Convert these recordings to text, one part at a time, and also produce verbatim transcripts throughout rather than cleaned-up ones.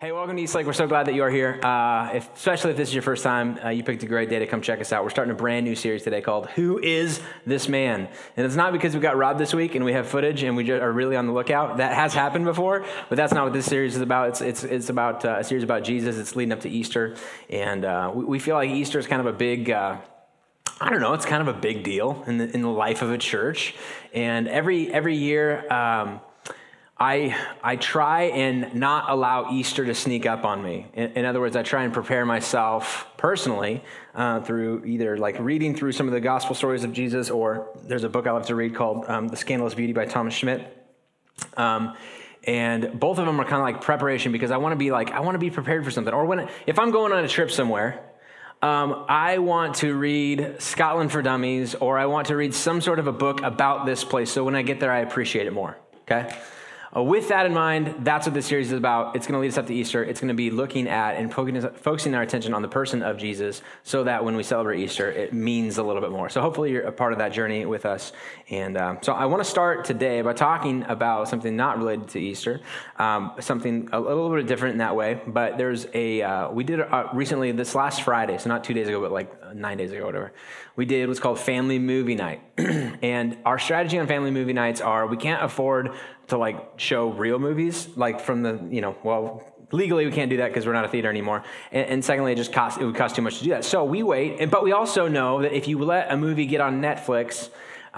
Hey, welcome to Eastlake. We're so glad that you are here, uh, if, especially if this is your first time. Uh, you picked a great day to come check us out. We're starting a brand new series today called Who Is This Man? And it's not because we got robbed this week and we have footage and we just are really on the lookout. That has happened before, but that's not what this series is about. It's it's it's about uh, a series about Jesus. It's leading up to Easter, and uh, we, we feel like Easter is kind of a big... Uh, I don't know, it's kind of a big deal in the, in the life of a church. And every every year, um, I I try and not allow Easter to sneak up on me. In, in other words, I try and prepare myself personally uh, through either like reading through some of the gospel stories of Jesus, or there's a book I love to read called um, The Scandalous Beauty by Thomas Schmidt. Um And both of them are kind of like preparation, because I want to be like, I want to be prepared for something. Or when if I'm going on a trip somewhere, Um, I want to read Scotland for Dummies, or I want to read some sort of a book about this place, so when I get there, I appreciate it more, okay? Uh, with that in mind, that's what this series is about. It's going to lead us up to Easter. It's going to be looking at and focusing our attention on the person of Jesus, so that when we celebrate Easter, it means a little bit more. So hopefully you're a part of that journey with us. And um, so I want to start today by talking about something not related to Easter, um, something a little bit different in that way. But there's a, uh, we did uh, recently this last Friday, so not two days ago, but like nine days ago, whatever, we did what's called Family Movie Night. And our strategy on Family Movie Nights are we can't afford to like show real movies, like from the, you know, well, legally we can't do that because we're not a theater anymore. And, and secondly, it just cost, it would cost too much to do that. So we wait, and, but we also know that if you let a movie get on Netflix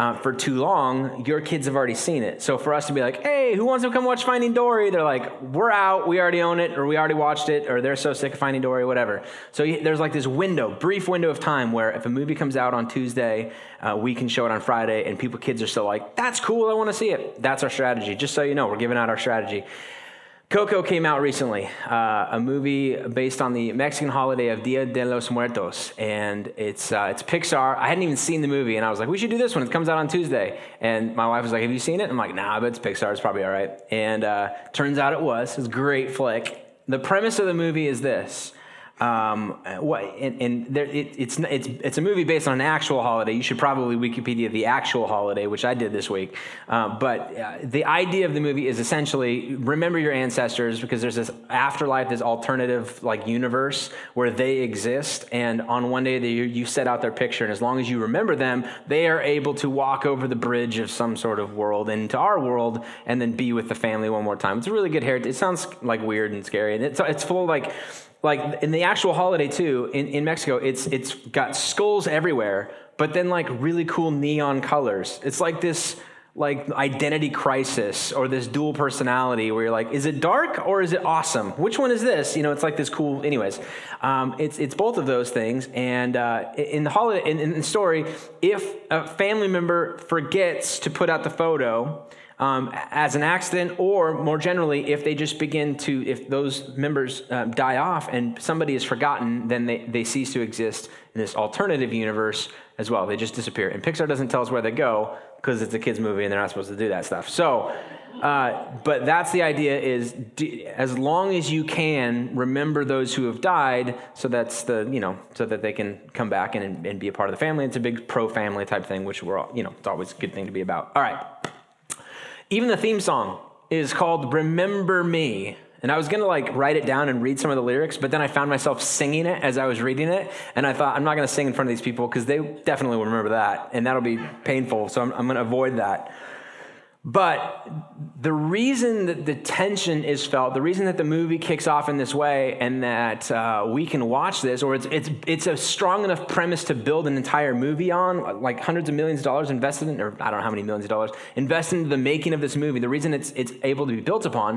uh, for too long, your kids have already seen it. So for us to be like, hey, who wants to come watch Finding Dory? They're like, we're out, we already own it, or we already watched it, or they're so sick of Finding Dory, whatever. So you, there's like this window, brief window of time where if a movie comes out on Tuesday, Uh, we can show it on Friday, and people, kids are still like, that's cool, I want to see it. That's our strategy. Just so you know, we're giving out our strategy. Coco came out recently, uh, a movie based on the Mexican holiday of Dia de los Muertos, and it's uh, it's Pixar. I hadn't even seen the movie, and I was like, we should do this one. It comes out on Tuesday. And my wife was like, have you seen it? I'm like, nah, but it's Pixar. It's probably all right. And uh, turns out it was. It was a great flick. The premise of the movie is this. Um, what and, and there, it, it's it's it's a movie based on an actual holiday. You should probably Wikipedia the actual holiday, which I did this week. Uh, but uh, the idea of the movie is essentially remember your ancestors, because there's this afterlife, this alternative like universe where they exist, and on one day of the year you set out their picture, and as long as you remember them, they are able to walk over the bridge of some sort of world into our world, and then be with the family one more time. It's a really good heritage. It sounds like weird and scary, and it's it's full of like. Like in the actual holiday too, in, in Mexico, it's it's got skulls everywhere, but then like really cool neon colors. It's like this like identity crisis or this dual personality where you're like, is it dark or is it awesome? Which one is this? You know, it's like this cool. Anyways, um, it's it's both of those things. And uh, in the holiday in, in the story, if a family member forgets to put out the photo. Um, as an accident, or more generally, if they just begin to, if those members uh, die off and somebody is forgotten, then they, they cease to exist in this alternative universe as well. They just disappear. And Pixar doesn't tell us where they go because it's a kid's movie and they're not supposed to do that stuff. So, uh, but that's the idea is d- as long as you can remember those who have died, so that's the, you know, so that they can come back and, and be a part of the family. It's a big pro-family type thing, which we're all, you know, it's always a good thing to be about. All right. Even the theme song is called Remember Me. And I was going to like write it down and read some of the lyrics, but then I found myself singing it as I was reading it. And I thought, I'm not going to sing in front of these people because they definitely will remember that. And that'll be painful. So I'm, I'm going to avoid that. But the reason that the tension is felt, the reason that the movie kicks off in this way and that uh, we can watch this, or it's it's it's a strong enough premise to build an entire movie on, like hundreds of millions of dollars invested in, or I don't know how many millions of dollars, invested into the making of this movie. The reason it's it's able to be built upon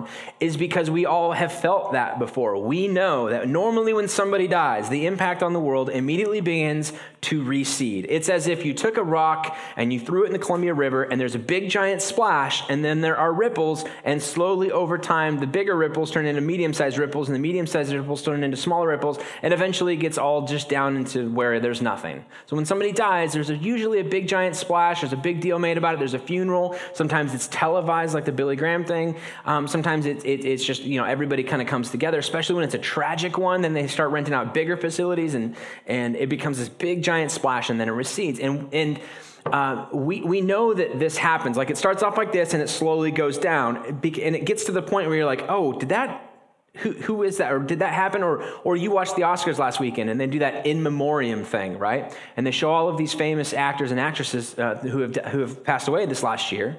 is because we all have felt that before. We know that normally when somebody dies, the impact on the world immediately begins to recede. It's as if you took a rock and you threw it in the Columbia River and there's a big giant splash, and then there are ripples, and slowly over time, the bigger ripples turn into medium-sized ripples, and the medium-sized ripples turn into smaller ripples, and eventually it gets all just down into where there's nothing. So when somebody dies, there's a, usually a big giant splash, there's a big deal made about it, there's a funeral, sometimes it's televised like the Billy Graham thing, um, sometimes it, it, it's just, you know, everybody kind of comes together, especially when it's a tragic one, then they start renting out bigger facilities, and, and it becomes this big giant splash, and then it recedes, and and... Uh, we we know that this happens. Like it starts off like this, and it slowly goes down, and it gets to the point where you're like, "Oh, did that? Who who is that? Or did that happen? Or or you watched the Oscars last weekend, and they do that in memoriam thing, right? And they show all of these famous actors and actresses uh, who have who have passed away this last year,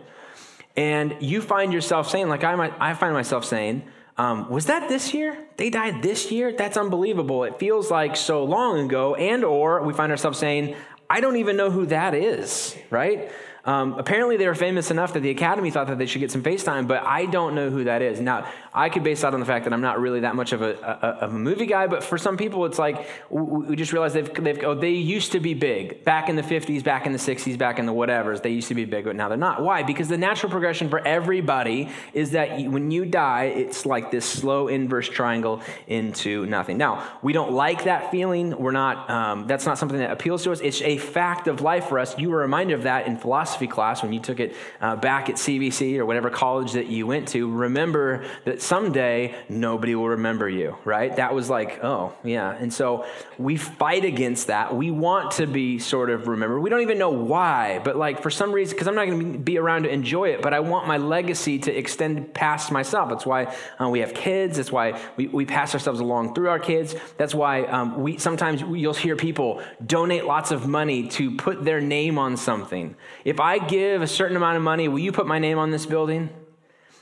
and you find yourself saying, like I might, I find myself saying, um, was that this year? They died this year? That's unbelievable. It feels like so long ago. And or we find ourselves saying, I don't even know who that is, right? Um, apparently they were famous enough that the Academy thought that they should get some face time, but I don't know who that is. Now, I could base that on the fact that I'm not really that much of a, a, of a movie guy, but for some people it's like, we just realize they've, they've oh, they used to be big back in the fifties, back in the sixties, back in the whatevers. They used to be big, but now they're not. Why? Because the natural progression for everybody is that you, when you die, it's like this slow inverse triangle into nothing. Now, we don't like that feeling. We're not, um, that's not something that appeals to us. It's a fact of life for us. You were reminded of that in philosophy class when you took it uh, back at C B C or whatever college that you went to. Remember that someday nobody will remember you, right? That was like, oh, yeah. And so we fight against that. We want to be sort of remembered. We don't even know why, but like for some reason, because I'm not going to be around to enjoy it, but I want my legacy to extend past myself. That's why uh, we have kids. That's why we, we pass ourselves along through our kids. That's why um, we sometimes you'll hear people donate lots of money to put their name on something. If I give a certain amount of money, will you put my name on this building?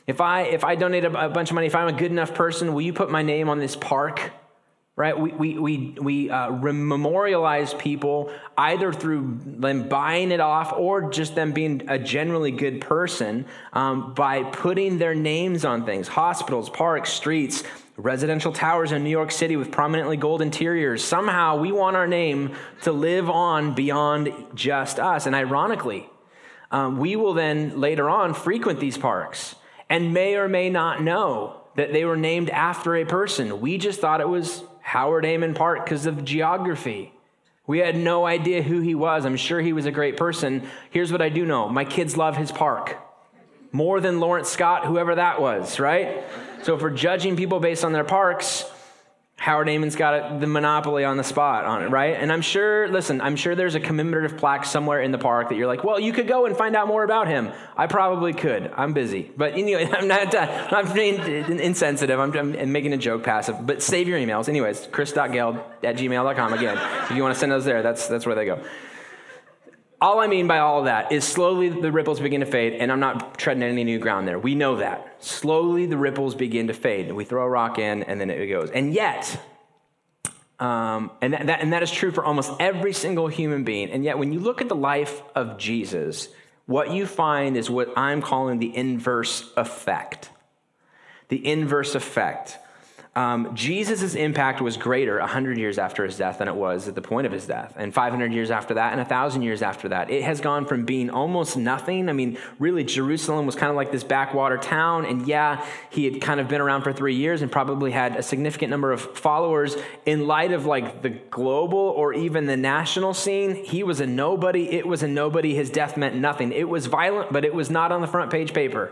If I if I donate a, a bunch of money, if I'm a good enough person, will you put my name on this park? Right? We we we we uh, memorialize people either through them buying it off or just them being a generally good person um, by putting their names on things, hospitals, parks, streets, residential towers in New York City with prominently gold interiors. Somehow we want our name to live on beyond just us. And ironically, Um, we will then later on frequent these parks and may or may not know that they were named after a person. We just thought it was Howard Amon Park because of geography. We had no idea who he was. I'm sure he was a great person. Here's what I do know. My kids love his park more than Lawrence Scott, whoever that was, right? So if we're judging people based on their parks, Howard Amon's got the monopoly on the spot on it, right? And I'm sure, listen, I'm sure there's a commemorative plaque somewhere in the park that you're like, well, you could go and find out more about him. I probably could. I'm busy. But anyway, I'm not uh, I'm being insensitive. I'm, I'm making a joke passive. But save your emails. Anyways, chris dot geld at gmail dot com again. If you want to send those there, that's that's where they go. All I mean by all of that is slowly the ripples begin to fade, and I'm not treading any new ground there. We know that. Slowly the ripples begin to fade, and we throw a rock in, and then it goes. And yet, um, and, that, that, and that is true for almost every single human being, and yet when you look at the life of Jesus, what you find is what I'm calling the inverse effect. The inverse effect. Um, Jesus' impact was greater one hundred years after his death than it was at the point of his death, and five hundred years after that, and one thousand years after that. It has gone from being almost nothing. I mean, really, Jerusalem was kind of like this backwater town, and yeah, he had kind of been around for three years and probably had a significant number of followers. In light of like the global or even the national scene, he was a nobody. It was a nobody. His death meant nothing. It was violent, but it was not on the front page paper.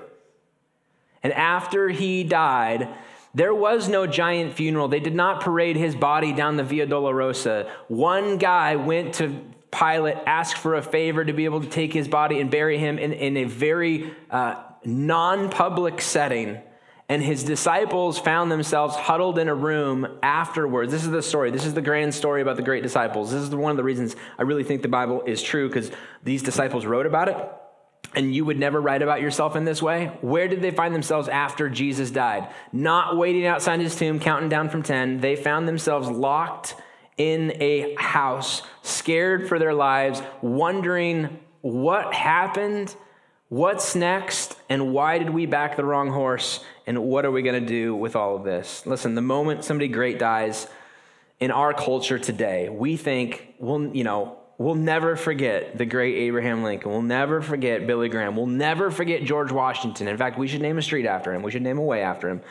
And after he died, there was no giant funeral. They did not parade his body down the Via Dolorosa. One guy went to Pilate, asked for a favor to be able to take his body and bury him in, in a very uh, non-public setting. And his disciples found themselves huddled in a room afterwards. This is the story. This is the grand story about the great disciples. This is one of the reasons I really think the Bible is true, because these disciples wrote about it. And you would never write about yourself in this way. Where did they find themselves after Jesus died? Not waiting outside his tomb, counting down from ten. They found themselves locked in a house, scared for their lives, wondering what happened, what's next, and why did we back the wrong horse, and what are we going to do with all of this? Listen, the moment somebody great dies in our culture today, we think, well, you know, we'll never forget the great Abraham Lincoln. We'll never forget Billy Graham. We'll never forget George Washington. In fact, we should name a street after him. We should name a way after him.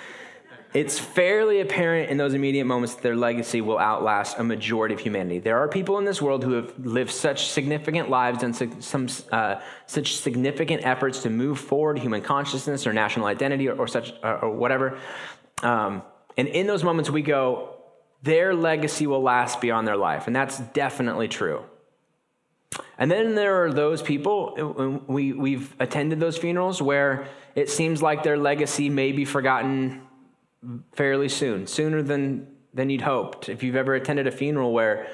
It's fairly apparent in those immediate moments that their legacy will outlast a majority of humanity. There are people in this world who have lived such significant lives and some uh, such significant efforts to move forward human consciousness or national identity or, or such or, or whatever. Um, and in those moments, we go, their legacy will last beyond their life, and that's definitely true. And then there are those people, we, we've attended those funerals where it seems like their legacy may be forgotten fairly soon, sooner than than you'd hoped. If you've ever attended a funeral where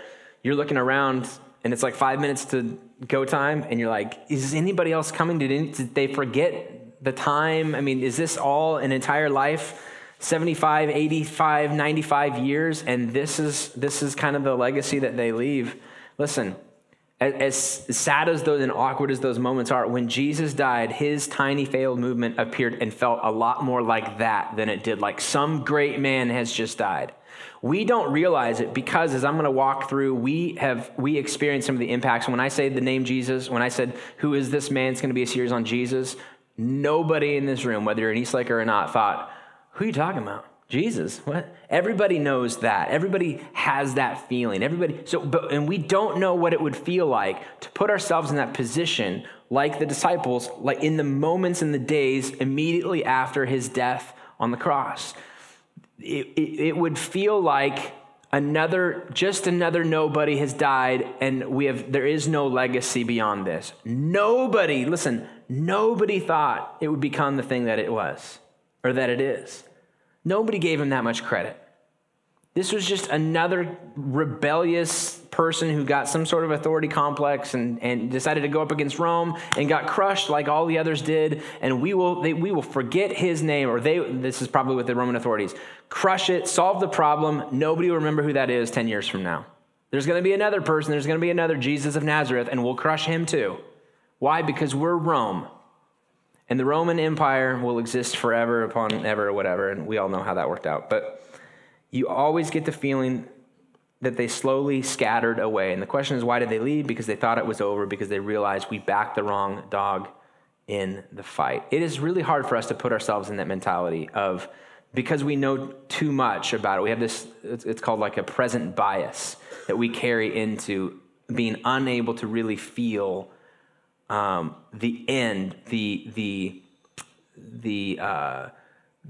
you're looking around and it's like five minutes to go time, and you're like, is anybody else coming? Did, did they forget the time? I mean, is this all an entire life? seventy-five, eighty-five, ninety-five years, and this is this is kind of the legacy that they leave. Listen, as, as sad as those and awkward as those moments are, when Jesus died, his tiny failed movement appeared and felt a lot more like that than it did like some great man has just died. We don't realize it because, as I'm going to walk through, we have we experience some of the impacts. When I say the name Jesus, when I said, who is this man? It's going to be a series on Jesus. Nobody in this room, whether you're in Eastlake or not, thought, who are you talking about? Jesus. What? Everybody knows that. Everybody has that feeling. Everybody. So, but, and we don't know what it would feel like to put ourselves in that position, like the disciples, like in the moments and the days immediately after his death on the cross. It, it, it would feel like another, just another nobody has died, and we have. There is no legacy beyond this. Nobody. Listen. Nobody thought it would become the thing that it was. Or that it is. Nobody gave him that much credit. This was just another rebellious person who got some sort of authority complex and, and decided to go up against Rome and got crushed like all the others did. And we will they, we will forget his name, or they. This is probably with the Roman authorities. Crush it, solve the problem. Nobody will remember who that is ten years from now. There's going to be another person. There's going to be another Jesus of Nazareth, and we'll crush him too. Why? Because we're Rome. And the Roman Empire will exist forever upon ever or whatever, and we all know how that worked out. But you always get the feeling that they slowly scattered away. And the question is, why did they leave? Because they thought it was over, because they realized we backed the wrong dog in the fight. It is really hard for us to put ourselves in that mentality of, because we know too much about it. We have this, it's called like a present bias that we carry into being unable to really feel Um, the end, the the the uh,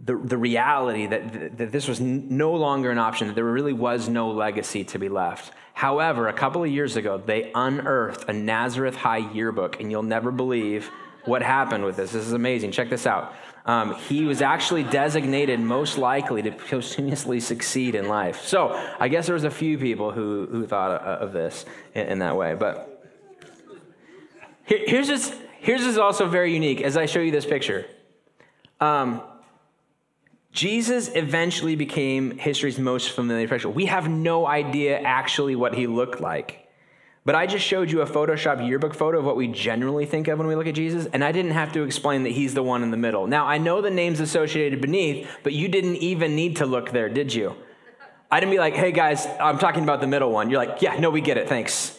the, the reality that, that this was no longer an option, that there really was no legacy to be left. However, a couple of years ago, they unearthed a Nazareth High yearbook, and you'll never believe what happened with this. This is amazing. Check this out. Um, he was actually designated most likely to posthumously succeed in life. So I guess there was a few people who, who thought of this in, in that way, but Here's this, here's this also very unique as I show you this picture. Um, Jesus eventually became history's most familiar picture. We have no idea actually what he looked like, but I just showed you a Photoshop yearbook photo of what we generally think of when we look at Jesus, and I didn't have to explain that he's the one in the middle. Now, I know the names associated beneath, but you didn't even need to look there, did you? I didn't be like, hey guys, I'm talking about the middle one. You're like, yeah, no, we get it, thanks.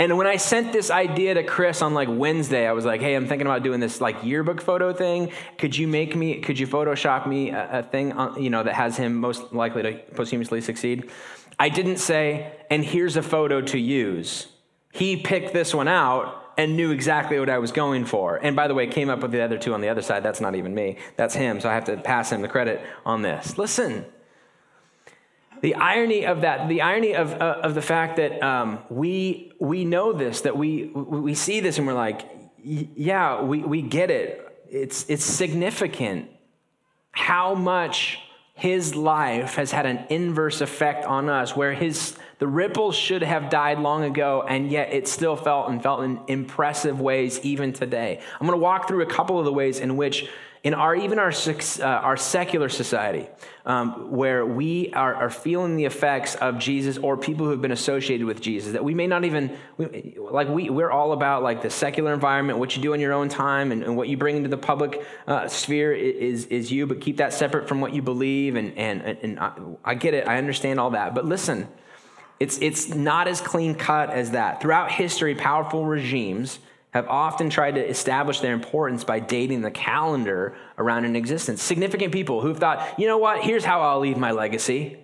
And when I sent this idea to Chris on like Wednesday, I was like, hey, I'm thinking about doing this like yearbook photo thing. Could you make me, could you Photoshop me a, a thing, on, you know, that has him most likely to posthumously succeed? I didn't say, and here's a photo to use. He picked this one out and knew exactly what I was going for. And by the way, came up with the other two on the other side. That's not even me. That's him. So I have to pass him the credit on this. Listen. The irony of that, the irony of uh, of the fact that um, we we know this, that we we see this, and we're like, yeah, we, we get it. It's it's significant how much his life has had an inverse effect on us, where his the ripples should have died long ago, and yet it still felt and felt in impressive ways even today. I'm going to walk through a couple of the ways in which. In our even our uh, our secular society, um, where we are, are feeling the effects of Jesus or people who have been associated with Jesus, that we may not even we, like we we're all about like the secular environment, what you do in your own time, and, and what you bring into the public uh, sphere is is you, but keep that separate from what you believe. And and and I, I get it, I understand all that, but listen, it's it's not as clean cut as that. Throughout history, powerful regimes have often tried to establish their importance by dating the calendar around an existence. Significant people who've thought, you know what, here's how I'll leave my legacy.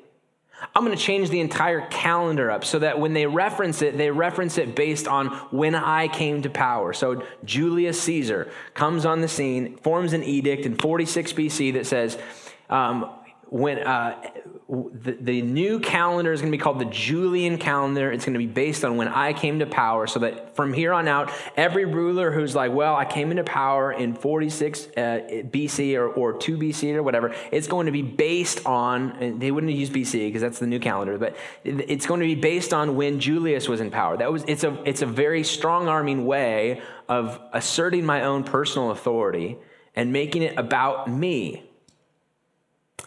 I'm going to change the entire calendar up so that when they reference it, they reference it based on when I came to power. So Julius Caesar comes on the scene, forms an edict in forty-six B C that says, um, when... Uh, the, the new calendar is going to be called the Julian calendar. It's going to be based on when I came to power, so that from here on out, every ruler who's like, well, I came into power in forty-six uh, B C or, or two B C or whatever, it's going to be based on, and they wouldn't use B C because that's the new calendar, but it's going to be based on when Julius was in power. That was, it's a, it's a very strong-arming way of asserting my own personal authority and making it about me.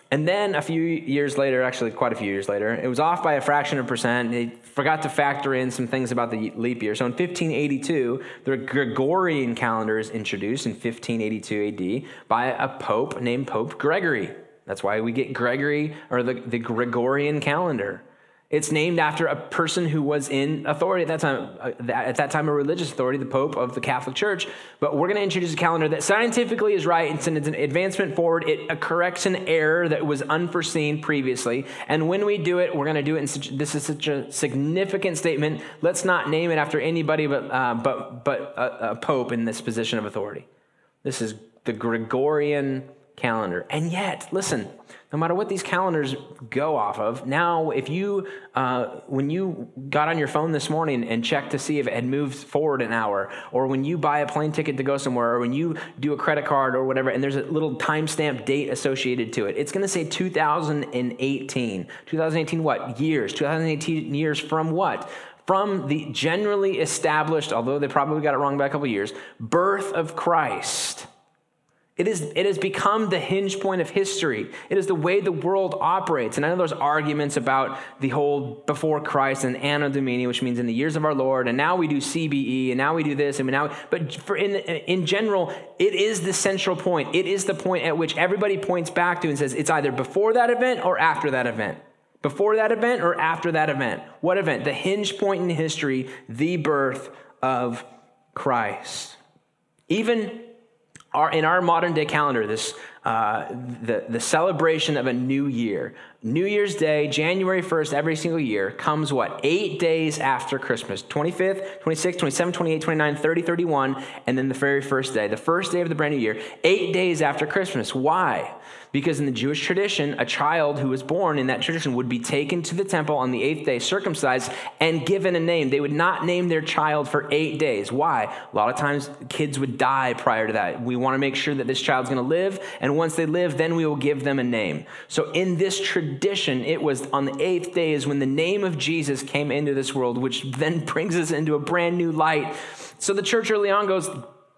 And then a few years later, actually quite a few years later, it was off by a fraction of a percent. They forgot to factor in some things about the leap year. So in fifteen eighty-two, the Gregorian calendar is introduced in fifteen eighty-two A D by a pope named Pope Gregory. That's why we get Gregory, or the, the Gregorian calendar. It's named after a person who was in authority at that time, at that time a religious authority, the Pope of the Catholic Church. But we're going to introduce a calendar that scientifically is right. It's an, it's an advancement forward. It corrects an error that was unforeseen previously. And when we do it, we're going to do it in such, this is such a significant statement. Let's not name it after anybody but uh, but but a, a pope in this position of authority. This is the Gregorian calendar. And yet, listen, no matter what these calendars go off of, now if you, uh, when you got on your phone this morning and checked to see if it had moved forward an hour, or when you buy a plane ticket to go somewhere, or when you do a credit card or whatever, and there's a little timestamp date associated to it, it's going to say two thousand eighteen. two thousand eighteen what? Years. two thousand eighteen years from what? From the generally established, although they probably got it wrong by a couple years, birth of Christ. It is. It has become the hinge point of history. It is the way the world operates. And I know there's arguments about the whole before Christ and Anno Domini, which means in the years of our Lord, and now we do C B E, and now we do this, and now. But for in in general, it is the central point. It is the point at which everybody points back to and says it's either before that event or after that event. Before that event or after that event. What event? The hinge point in history, the birth of Christ. Even Our, in our modern day calendar, this uh, the, the celebration of a new year, New Year's Day, January first, every single year, comes what? Eight days after Christmas, twenty-fifth, twenty-sixth, twenty-seventh, twenty-eighth, twenty-ninth, thirtieth, thirty-first, and then the very first day, the first day of the brand new year, eight days after Christmas. Why? Because in the Jewish tradition, a child who was born in that tradition would be taken to the temple on the eighth day, circumcised, and given a name. They would not name their child for eight days. Why? A lot of times kids would die prior to that. We want to make sure that this child's going to live, and once they live, then we will give them a name. So in this tradition, it was on the eighth day is when the name of Jesus came into this world, which then brings us into a brand new light. So the church early on goes,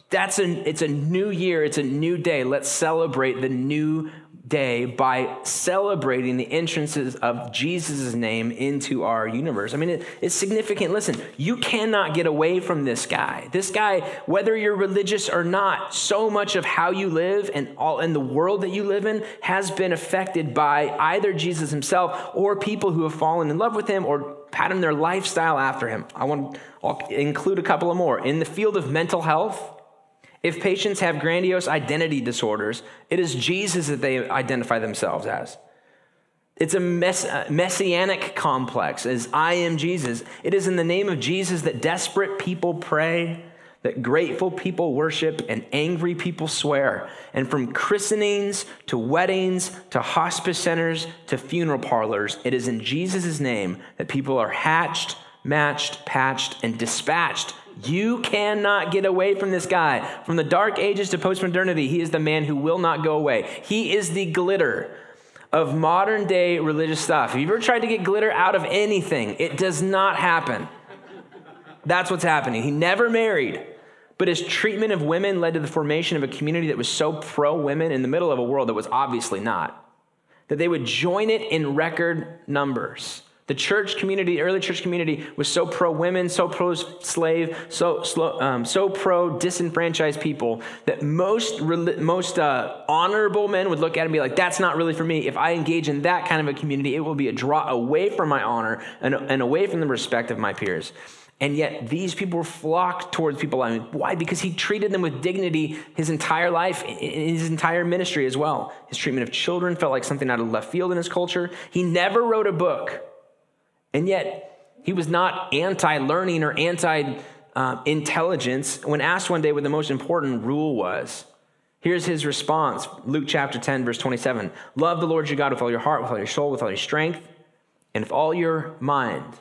That's an, it's a new year. It's a new day. Let's celebrate the new day by celebrating the entrances of Jesus' name into our universe. I mean, it, it's significant. Listen, you cannot get away from this guy. This guy, whether you're religious or not, so much of how you live and all in the world that you live in has been affected by either Jesus himself or people who have fallen in love with him or patterned their lifestyle after him. I want I'll include a couple of more. In the field of mental health, if patients have grandiose identity disorders, it is Jesus that they identify themselves as. It's a mess, messianic complex, as I am Jesus. It is in the name of Jesus that desperate people pray, that grateful people worship, and angry people swear. And from christenings to weddings to hospice centers to funeral parlors, it is in Jesus' name that people are hatched, matched, patched, and dispatched. You cannot get away from this guy. From the dark ages to post-modernity, he is the man who will not go away. He is the glitter of modern-day religious stuff. Have you ever tried to get glitter out of anything? It does not happen. That's what's happening. He never married, but his treatment of women led to the formation of a community that was so pro-women in the middle of a world that was obviously not, that they would join it in record numbers. The church community, early church community, was so pro-women, so pro-slave, so um, so pro-disenfranchised people that most most uh, honorable men would look at it and be like, that's not really for me. If I engage in that kind of a community, it will be a draw away from my honor and, and away from the respect of my peers. And yet these people flocked towards people. I mean, why? Because he treated them with dignity his entire life, his entire ministry as well. His treatment of children felt like something out of left field in his culture. He never wrote a book. And yet, he was not anti-learning or anti-intelligence. Uh, when asked one day what the most important rule was, Here's his response, Luke chapter ten, verse twenty-seven. Love the Lord your God with all your heart, with all your soul, with all your strength, and with all your mind.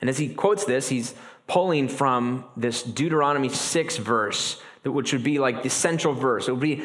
And as he quotes this, he's pulling from this Deuteronomy six verse, which would be like the central verse. It would be,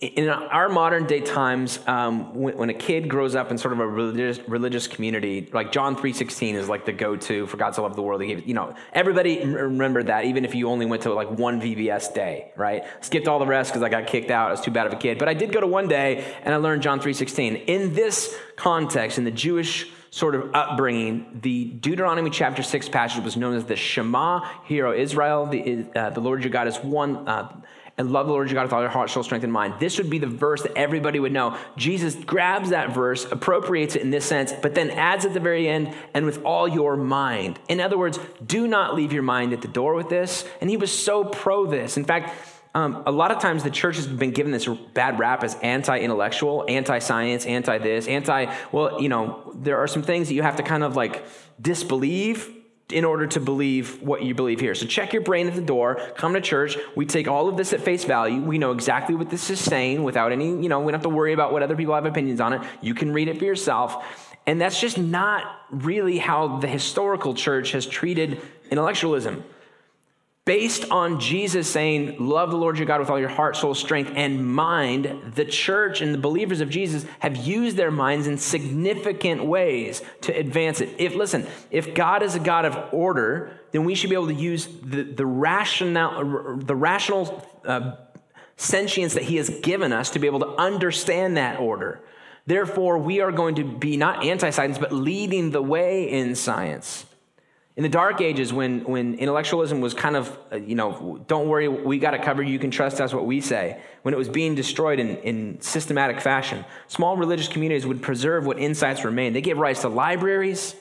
in our modern day times, um, when, when a kid grows up in sort of a religious, religious community, like John three sixteen is like the go-to, for God so loved the world, he gave, you know, everybody remembered that, even if you only went to like one V B S day, right? Skipped all the rest because I got kicked out. I was too bad of a kid. But I did go to one day, and I learned John three sixteen. In this context, in the Jewish sort of upbringing, the Deuteronomy chapter six passage was known as the Shema. Hear, O Israel, the, uh, the Lord your God is one, uh, and love the Lord your God with all your heart, soul, strength, and mind. This would be the verse that everybody would know. Jesus grabs that verse, appropriates it in this sense, but then adds at the very end, and with all your mind. In other words, do not leave your mind at the door with this. And he was so pro this. In fact, Um, a lot of times the church has been given this bad rap as anti-intellectual, anti-science, anti-this, anti, well, you know, there are some things that you have to kind of like disbelieve in order to believe what you believe here. So check your brain at the door, come to church. We take all of this at face value. We know exactly what this is saying without any, you know, we don't have to worry about what other people have opinions on it. You can read it for yourself. And that's just not really how the historical church has treated intellectualism. Based on Jesus saying, love the Lord your God with all your heart, soul, strength, and mind, the church and the believers of Jesus have used their minds in significant ways to advance it. If, listen, if God is a God of order, then we should be able to use the, the rational, the rational uh, sentience that he has given us to be able to understand that order. Therefore, we are going to be not anti-science, but leading the way in science. In the Dark Ages, when when intellectualism was kind of, you know, don't worry, we got it covered, you can trust us, what we say, when it was being destroyed in, in systematic fashion, small religious communities would preserve what insights remained. They gave rise to libraries.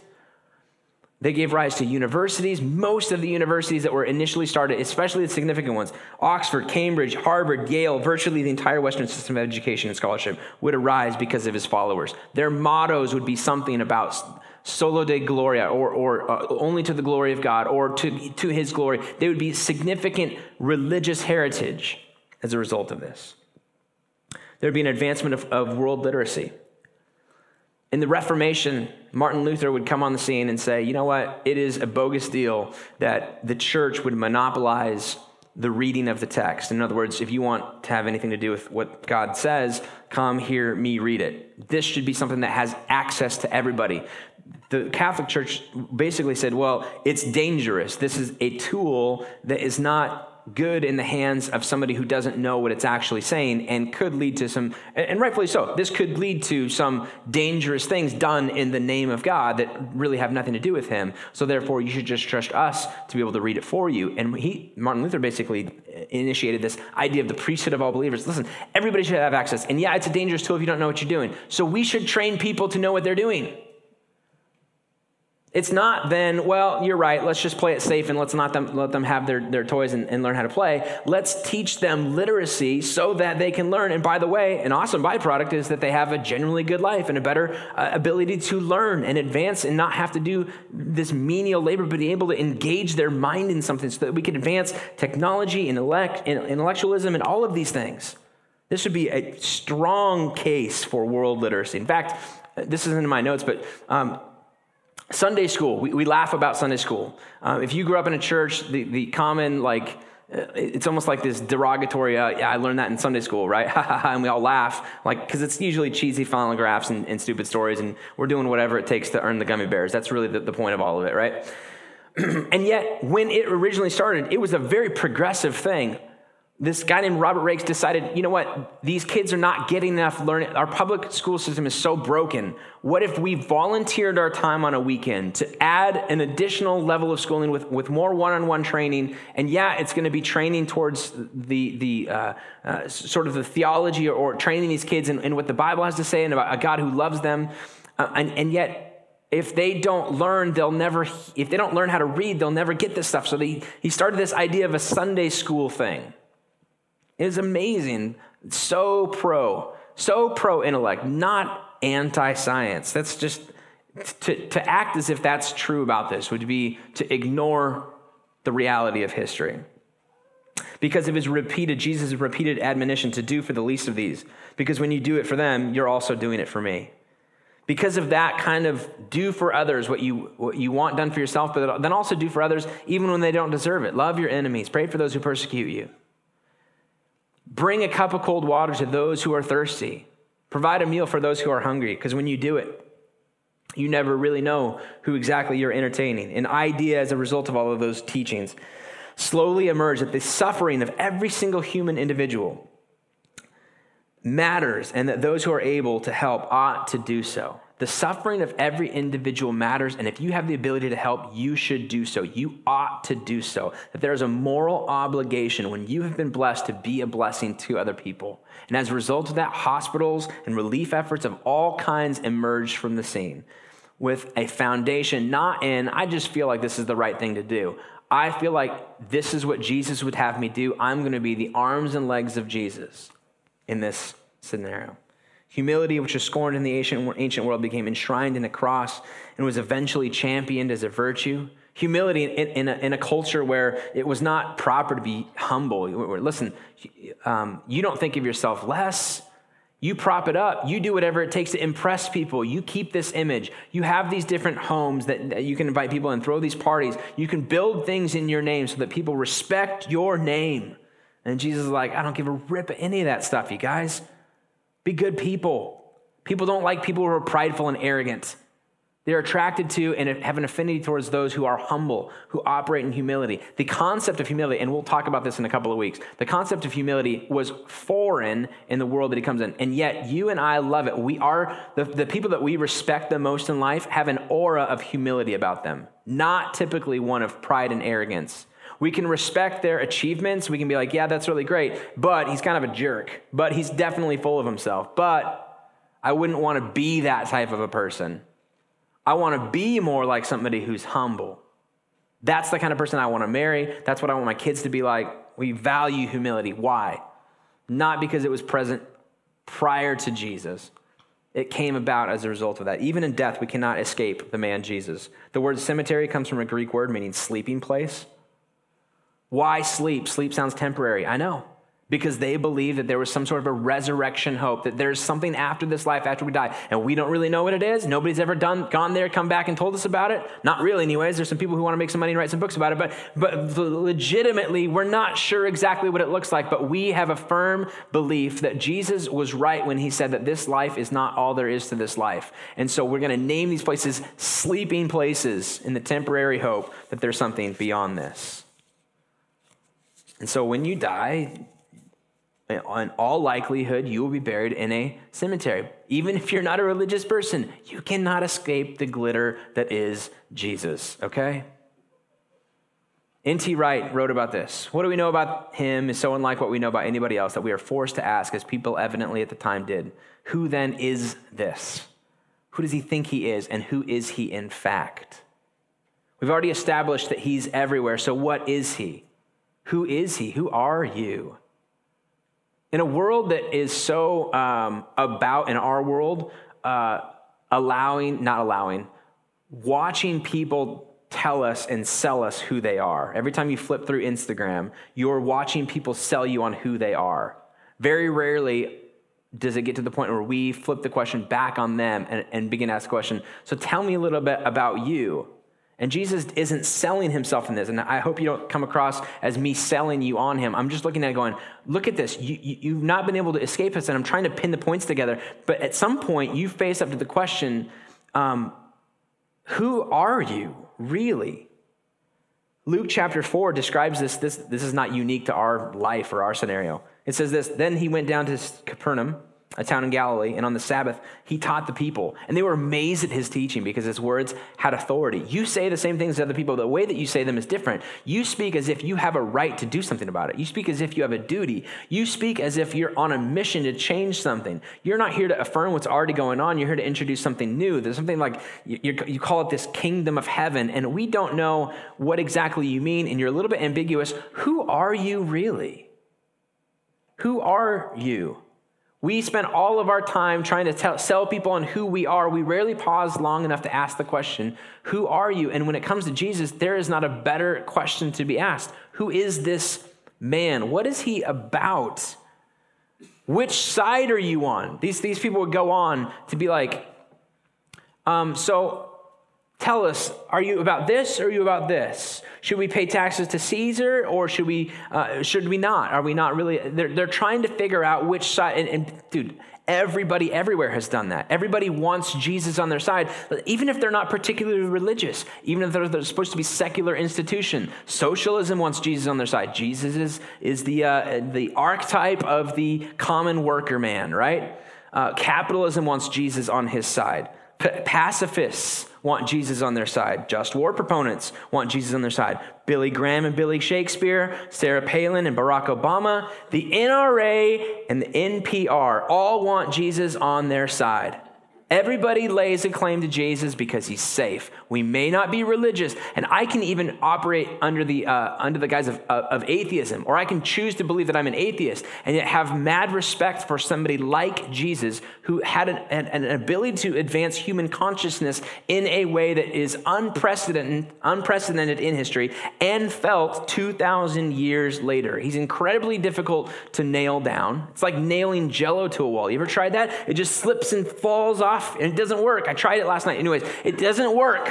They gave rise to universities. Most of the universities that were initially started, especially the significant ones, Oxford, Cambridge, Harvard, Yale, virtually the entire Western system of education and scholarship would arise because of his followers. Their mottos would be something about Solo de Gloria, or or uh, only to the glory of God, or to to his glory. There would be significant religious heritage as a result of this. There'd be an advancement of, of world literacy. In the Reformation, Martin Luther would come on the scene and say, you know what, it is a bogus deal that the church would monopolize the reading of the text. In other words, if you want to have anything to do with what God says, come hear me read it. This should be something that has access to everybody. The Catholic Church basically said, well, it's dangerous. This is a tool that is not good in the hands of somebody who doesn't know what it's actually saying, and could lead to some, and rightfully so, this could lead to some dangerous things done in the name of God that really have nothing to do with him. So therefore, you should just trust us to be able to read it for you. And he, Martin Luther basically initiated this idea of the priesthood of all believers. Listen, everybody should have access. And yeah, it's a dangerous tool if you don't know what you're doing. So we should train people to know what they're doing. It's not then, well, you're right, let's just play it safe and let's not them, let them have their, their toys and, and learn how to play. Let's teach them literacy so that they can learn. And by the way, an awesome byproduct is that they have a genuinely good life and a better uh, ability to learn and advance and not have to do this menial labor, but be able to engage their mind in something so that we can advance technology, intellect, intellectualism, and all of these things. This would be a strong case for world literacy. In fact, this isn't in my notes, but Um, Sunday school, we, we laugh about Sunday school. Um, if you grew up in a church, the, the common, like, it's almost like this derogatory, uh, yeah, I learned that in Sunday school, right? Ha ha ha, and we all laugh, like, because it's usually cheesy final graphs and, and stupid stories, and we're doing whatever it takes to earn the gummy bears. That's really the, the point of all of it, right? And yet, when it originally started, it was a very progressive thing. This guy named Robert Rakes decided, you know what, these kids are not getting enough learning. Our public school system is so broken. What if we volunteered our time on a weekend to add an additional level of schooling with, with more one-on-one training? And yeah, it's going to be training towards the the uh, uh, sort of the theology or, or training these kids in, in what the Bible has to say and about a God who loves them. Uh, and, and yet, if they don't learn, they'll never, if they don't learn how to read, they'll never get this stuff. So they, he started this idea of a Sunday school thing. It is amazing. So pro, so pro-intellect, not anti-science. That's just, to, to act as if that's true about this would be to ignore the reality of history. because of his repeated, Jesus' repeated admonition to do for the least of these, because when you do it for them, you're also doing it for me. Because of that kind of do for others what you what you want done for yourself, but then also do for others even when they don't deserve it. Love your enemies. Pray for those who persecute you. Bring a cup of cold water to those who are thirsty. Provide a meal for those who are hungry, because when you do it, you never really know who exactly you're entertaining. An idea as a result of all of those teachings slowly emerged that the suffering of every single human individual matters, and that those who are able to help ought to do so. The suffering of every individual matters, and if you have the ability to help, you should do so. You ought to do so. That there is a moral obligation when you have been blessed to be a blessing to other people. And as a result of that, hospitals and relief efforts of all kinds emerged from the scene with a foundation not in, I just feel like this is the right thing to do. I feel like this is what Jesus would have me do. I'm going to be the arms and legs of Jesus in this scenario. Humility, which was scorned in the ancient, ancient world, became enshrined in a cross and was eventually championed as a virtue. Humility in, in, a, in a culture where it was not proper to be humble. Listen, um, you don't think of yourself less. You prop it up. You do whatever it takes to impress people. You keep this image. You have these different homes that, that you can invite people and throw these parties. You can build things in your name so that people respect your name. And Jesus is like, I don't give a rip at any of that stuff, you guys. Be good people. People don't like people who are prideful and arrogant. They're attracted to and have an affinity towards those who are humble, who operate in humility. The concept of humility, and we'll talk about this in a couple of weeks, the concept of humility was foreign in the world that it comes in. And yet you and I love it. We are, the, the people that we respect the most in life have an aura of humility about them, not typically one of pride and arrogance. We can respect their achievements. We can be like, yeah, that's really great, but he's kind of a jerk, but he's definitely full of himself, but I wouldn't want to be that type of a person. I want to be more like somebody who's humble. That's the kind of person I want to marry. That's what I want my kids to be like. We value humility. Why? Not because it was present prior to Jesus. It came about as a result of that. Even in death, we cannot escape the man Jesus. The word cemetery comes from a Greek word meaning sleeping place. Why sleep? Sleep sounds temporary. I know. Because they believe that there was some sort of a resurrection hope, that there's something after this life, after we die, and we don't really know what it is. Nobody's ever done, gone there, come back and told us about it. Not really anyways. There's some people who want to make some money and write some books about it, but, but legitimately, we're not sure exactly what it looks like, but we have a firm belief that Jesus was right when he said that this life is not all there is to this life. And so we're going to name these places sleeping places in the temporary hope that there's something beyond this. And so when you die, in all likelihood, you will be buried in a cemetery. Even if you're not a religious person, you cannot escape the glitter that is Jesus, okay? N T Wright wrote about this. What do we know about him is so unlike what we know about anybody else that we are forced to ask, as people evidently at the time did, who then is this? Who does he think he is, and who is he in fact? We've already established that he's everywhere, so what is he? Who is he? Who are you? In a world that is so um, about, in our world, uh, allowing, not allowing, watching people tell us and sell us who they are. Every time you flip through Instagram, you're watching people sell you on who they are. Very rarely does it get to the point where we flip the question back on them and, and begin to ask the question, so tell me a little bit about you. And Jesus isn't selling himself in this. And I hope you don't come across as me selling you on him. I'm just looking at it going, look at this. You, you, you've not been able to escape us. And I'm trying to pin the points together. But at some point, you face up to the question, um, who are you really? Luke chapter four describes this. This. This is not unique to our life or our scenario. It says this, then he went down to Capernaum, a town in Galilee, and on the Sabbath, he taught the people, and they were amazed at his teaching because his words had authority. You say the same things to other people. The way that you say them is different. You speak as if you have a right to do something about it. You speak as if you have a duty. You speak as if you're on a mission to change something. You're not here to affirm what's already going on. You're here to introduce something new. There's something like, you, you call it this kingdom of heaven, and we don't know what exactly you mean, and you're a little bit ambiguous. Who are you really? Who are you? We spend all of our time trying to tell, sell people on who we are. We rarely pause long enough to ask the question, who are you? And when it comes to Jesus, there is not a better question to be asked. Who is this man? What is he about? Which side are you on? These, these people would go on to be like, um, so tell us, are you about this or are you about this? Should we pay taxes to Caesar or should we, uh, should we not? Are we not really? They're, they're trying to figure out which side, and, and dude, everybody everywhere has done that. Everybody wants Jesus on their side, even if they're not particularly religious, even if they're, they're supposed to be secular institution. Socialism wants Jesus on their side. Jesus is, is the, uh, the archetype of the common worker man, right? Uh, capitalism wants Jesus on his side. P- pacifists want Jesus on their side. Just war proponents want Jesus on their side. Billy Graham and Billy Shakespeare, Sarah Palin and Barack Obama, the N R A and the N P R all want Jesus on their side. Everybody lays a claim to Jesus because he's safe. We may not be religious, and I can even operate under the uh, under the guise of, uh, of atheism, or I can choose to believe that I'm an atheist and yet have mad respect for somebody like Jesus who had an, an, an ability to advance human consciousness in a way that is unprecedented, unprecedented in history and felt two thousand years later. He's incredibly difficult to nail down. It's like nailing Jell-O to a wall. You ever tried that? It just slips and falls off. And it doesn't work. I tried it last night. Anyways, it doesn't work.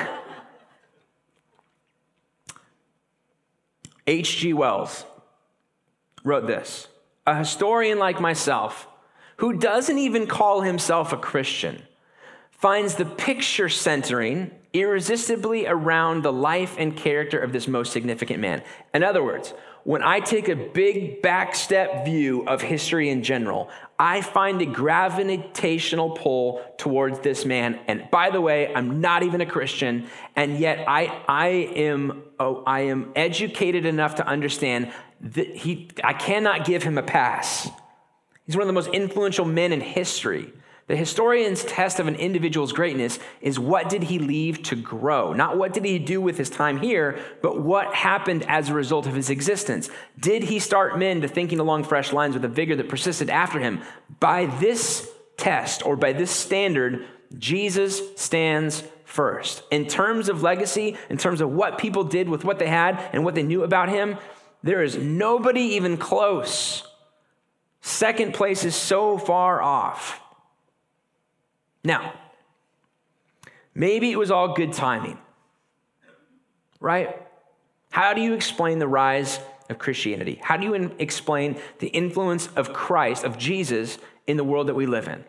H G Wells wrote this. A historian like myself, who doesn't even call himself a Christian, finds the picture centering irresistibly around the life and character of this most significant man. In other words, when I take a big backstep view of history in general, I find a gravitational pull towards this man. And by the way, I'm not even a Christian, and yet I I am oh, I am educated enough to understand that he I cannot give him a pass. He's one of the most influential men in history. The historian's test of an individual's greatness is what did he leave to grow? Not what did he do with his time here, but what happened as a result of his existence. Did he start men to thinking along fresh lines with a vigor that persisted after him? By this test or by this standard, Jesus stands first. In terms of legacy, in terms of what people did with what they had and what they knew about him, there is nobody even close. Second place is so far off. Now, maybe it was all good timing, right? How do you explain the rise of Christianity? How do you in- explain the influence of Christ, of Jesus, in the world that we live in?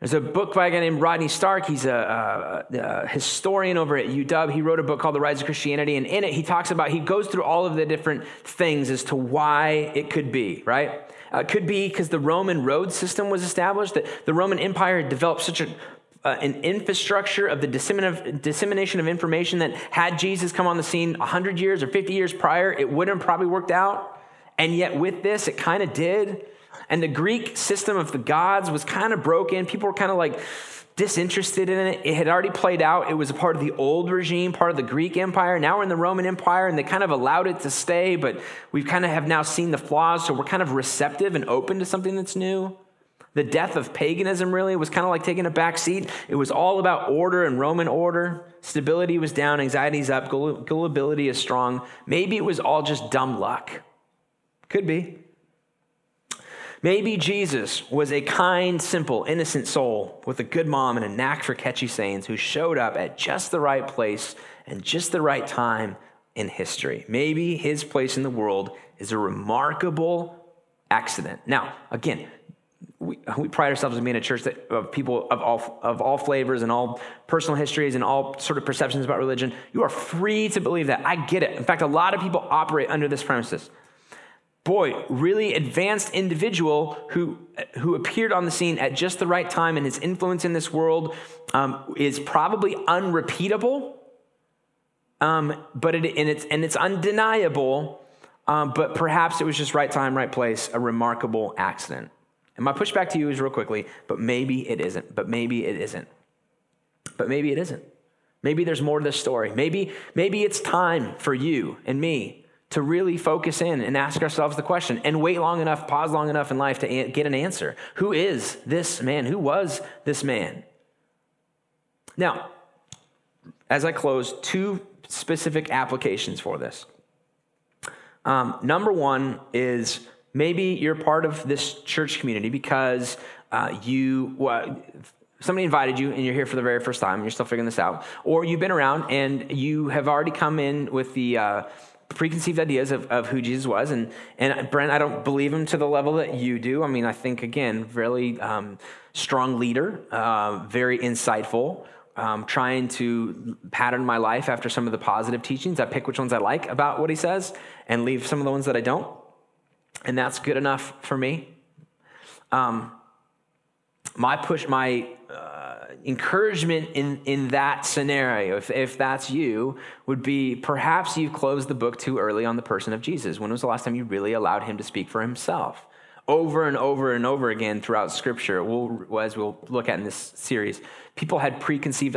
There's a book by a guy named Rodney Stark. He's a, a, a historian over at U W. He wrote a book called The Rise of Christianity, and in it he talks about, he goes through all of the different things as to why it could be, right? Uh, could be because the Roman road system was established, that the Roman Empire developed such a, uh, an infrastructure of the dissemin- dissemination of information that had Jesus come on the scene one hundred years or fifty years prior, it wouldn't have probably worked out. And yet with this, it kind of did. And the Greek system of the gods was kind of broken. People were kind of like disinterested in it. It had already played out. It was a part of the old regime, part of the Greek Empire. Now we're in the Roman Empire, and they kind of allowed it to stay, but we kind of have now seen the flaws, so we're kind of receptive and open to something that's new. The death of paganism really was kind of like taking a back seat. It was all about order and Roman order. Stability was down, anxiety's up, gullibility is strong. Maybe it was all just dumb luck. Could be. Maybe Jesus was a kind, simple, innocent soul with a good mom and a knack for catchy sayings who showed up at just the right place and just the right time in history. Maybe his place in the world is a remarkable accident. Now, again, we, we pride ourselves on being a church that of people of all of all flavors and all personal histories and all sort of perceptions about religion. You are free to believe that. I get it. In fact, a lot of people operate under this premises. Boy, really advanced individual who who appeared on the scene at just the right time, and his influence in this world um, is probably unrepeatable, um, but it and it's and it's undeniable. Um, but perhaps it was just right time, right place, a remarkable accident. And my pushback to you is real quickly, but maybe it isn't. But maybe it isn't. But maybe it isn't. Maybe there's more to this story. Maybe maybe it's time for you and me to really focus in and ask ourselves the question and wait long enough, pause long enough in life to an- get an answer. Who is this man? Who was this man? Now, as I close, two specific applications for this. Um, number one is maybe you're part of this church community because uh, you uh, somebody invited you and you're here for the very first time and you're still figuring this out. Or you've been around and you have already come in with the uh, preconceived ideas of, of who Jesus was. And, and Brent, I don't believe him to the level that you do. I mean, I think, again, really um, strong leader, uh, very insightful. Um, trying to pattern my life after some of the positive teachings. I pick which ones I like about what he says and leave some of the ones that I don't. And that's good enough for me. Um, my push, my uh, encouragement in, in that scenario, if, if that's you, would be perhaps you've closed the book too early on the person of Jesus. When was the last time you really allowed him to speak for himself? Over and over and over again throughout Scripture, we'll, as we'll look at in this series, people had preconceived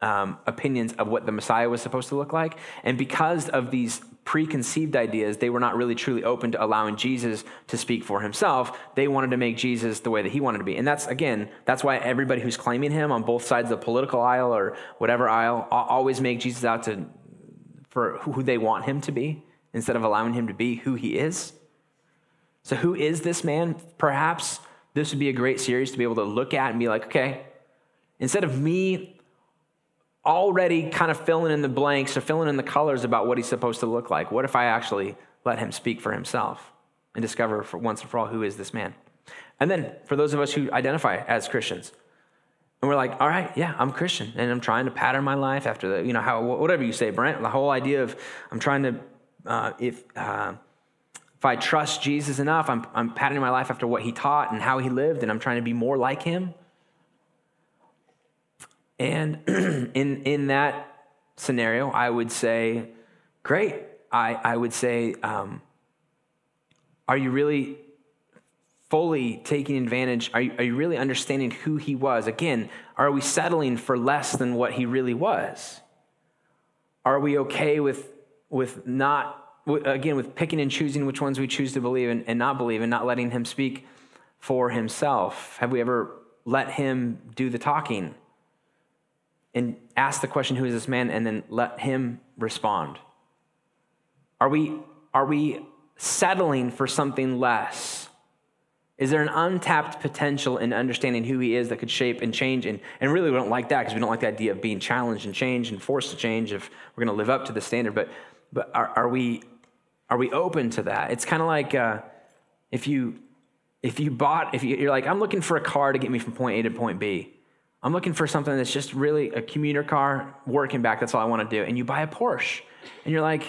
um, opinions of what the Messiah was supposed to look like. And because of these preconceived ideas, they were not really truly open to allowing Jesus to speak for himself. They wanted to make Jesus the way that he wanted to be. And that's, again, that's why everybody who's claiming him on both sides of the political aisle or whatever aisle always make Jesus out to for who they want him to be instead of allowing him to be who he is. So who is this man? Perhaps this would be a great series to be able to look at and be like, okay, instead of me already kind of filling in the blanks or filling in the colors about what he's supposed to look like, what if I actually let him speak for himself and discover for once and for all who is this man? And then for those of us who identify as Christians, and we're like, all right, yeah, I'm Christian, and I'm trying to pattern my life after the, you know, how whatever you say, Brent, the whole idea of I'm trying to, uh, if... Uh, If I trust Jesus enough, I'm, I'm patterning my life after what he taught and how he lived, and I'm trying to be more like him. And in in that scenario, I would say, great. I, I would say, um, are you really fully taking advantage? Are you, are you really understanding who he was? Again, are we settling for less than what he really was? Are we okay with with not... Again, with picking and choosing which ones we choose to believe and, and not believe and not letting him speak for himself. Have we ever let him do the talking and ask the question, who is this man? And then let him respond. Are we, are we settling for something less? Is there an untapped potential in understanding who he is that could shape and change? And, and really, we don't like that because we don't like the idea of being challenged and changed and forced to change if we're going to live up to the standard. But But are, are we are we open to that? It's kind of like uh, if you if you bought if you, you're like, I'm looking for a car to get me from point A to point B. I'm looking for something that's just really a commuter car, working back. That's all I want to do. And you buy a Porsche, and you're like,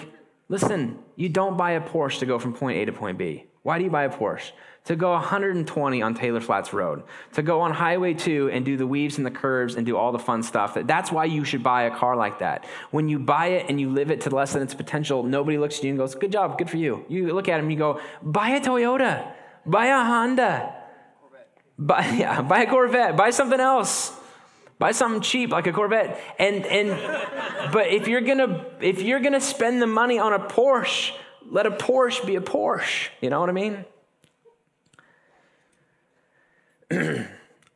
listen, you don't buy a Porsche to go from point A to point B. Why do you buy a Porsche? To go one hundred twenty on Taylor Flats Road, to go on Highway two and do the weaves and the curves and do all the fun stuff. That's why you should buy a car like that. When you buy it and you live it to less than its potential, nobody looks at you and goes, good job, good for you. You look at him and you go, buy a Toyota, buy a Honda, buy, yeah, buy a Corvette, buy something else. Buy something cheap like a Corvette. And and but if you're gonna if you're gonna spend the money on a Porsche, let a Porsche be a Porsche. You know what I mean?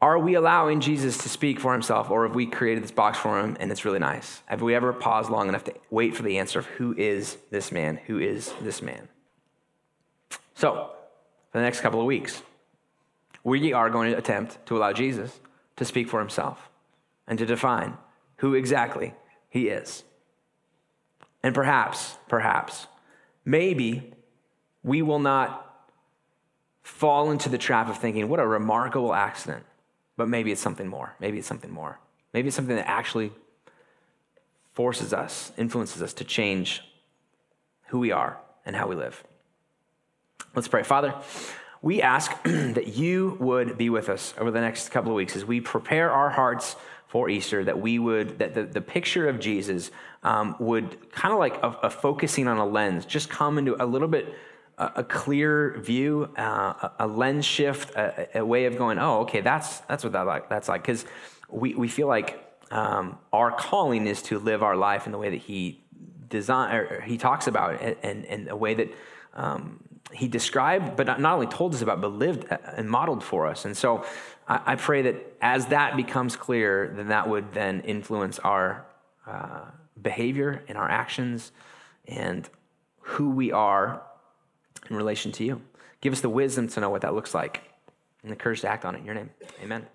Are we allowing Jesus to speak for himself, or have we created this box for him and it's really nice? Have we ever paused long enough to wait for the answer of who is this man? Who is this man? So, for the next couple of weeks, we are going to attempt to allow Jesus to speak for himself and to define who exactly he is. And perhaps, perhaps, maybe we will not fall into the trap of thinking, what a remarkable accident. But maybe it's something more. Maybe it's something more. Maybe it's something that actually forces us, influences us to change who we are and how we live. Let's pray. Father, we ask that you would be with us over the next couple of weeks as we prepare our hearts for Easter, that we would, that the, the picture of Jesus um, would kind of like a, a focusing on a lens, just come into a little bit a clear view, uh, a lens shift, a, a way of going, oh, okay, that's that's what that like, that's like. Because we, we feel like um, our calling is to live our life in the way that he design, or he talks about it, and, and a way that um, he described, but not only told us about, but lived and modeled for us. And so I, I pray that as that becomes clear, then that would then influence our uh, behavior and our actions and who we are in relation to you. Give us the wisdom to know what that looks like and the courage to act on it in your name. Amen.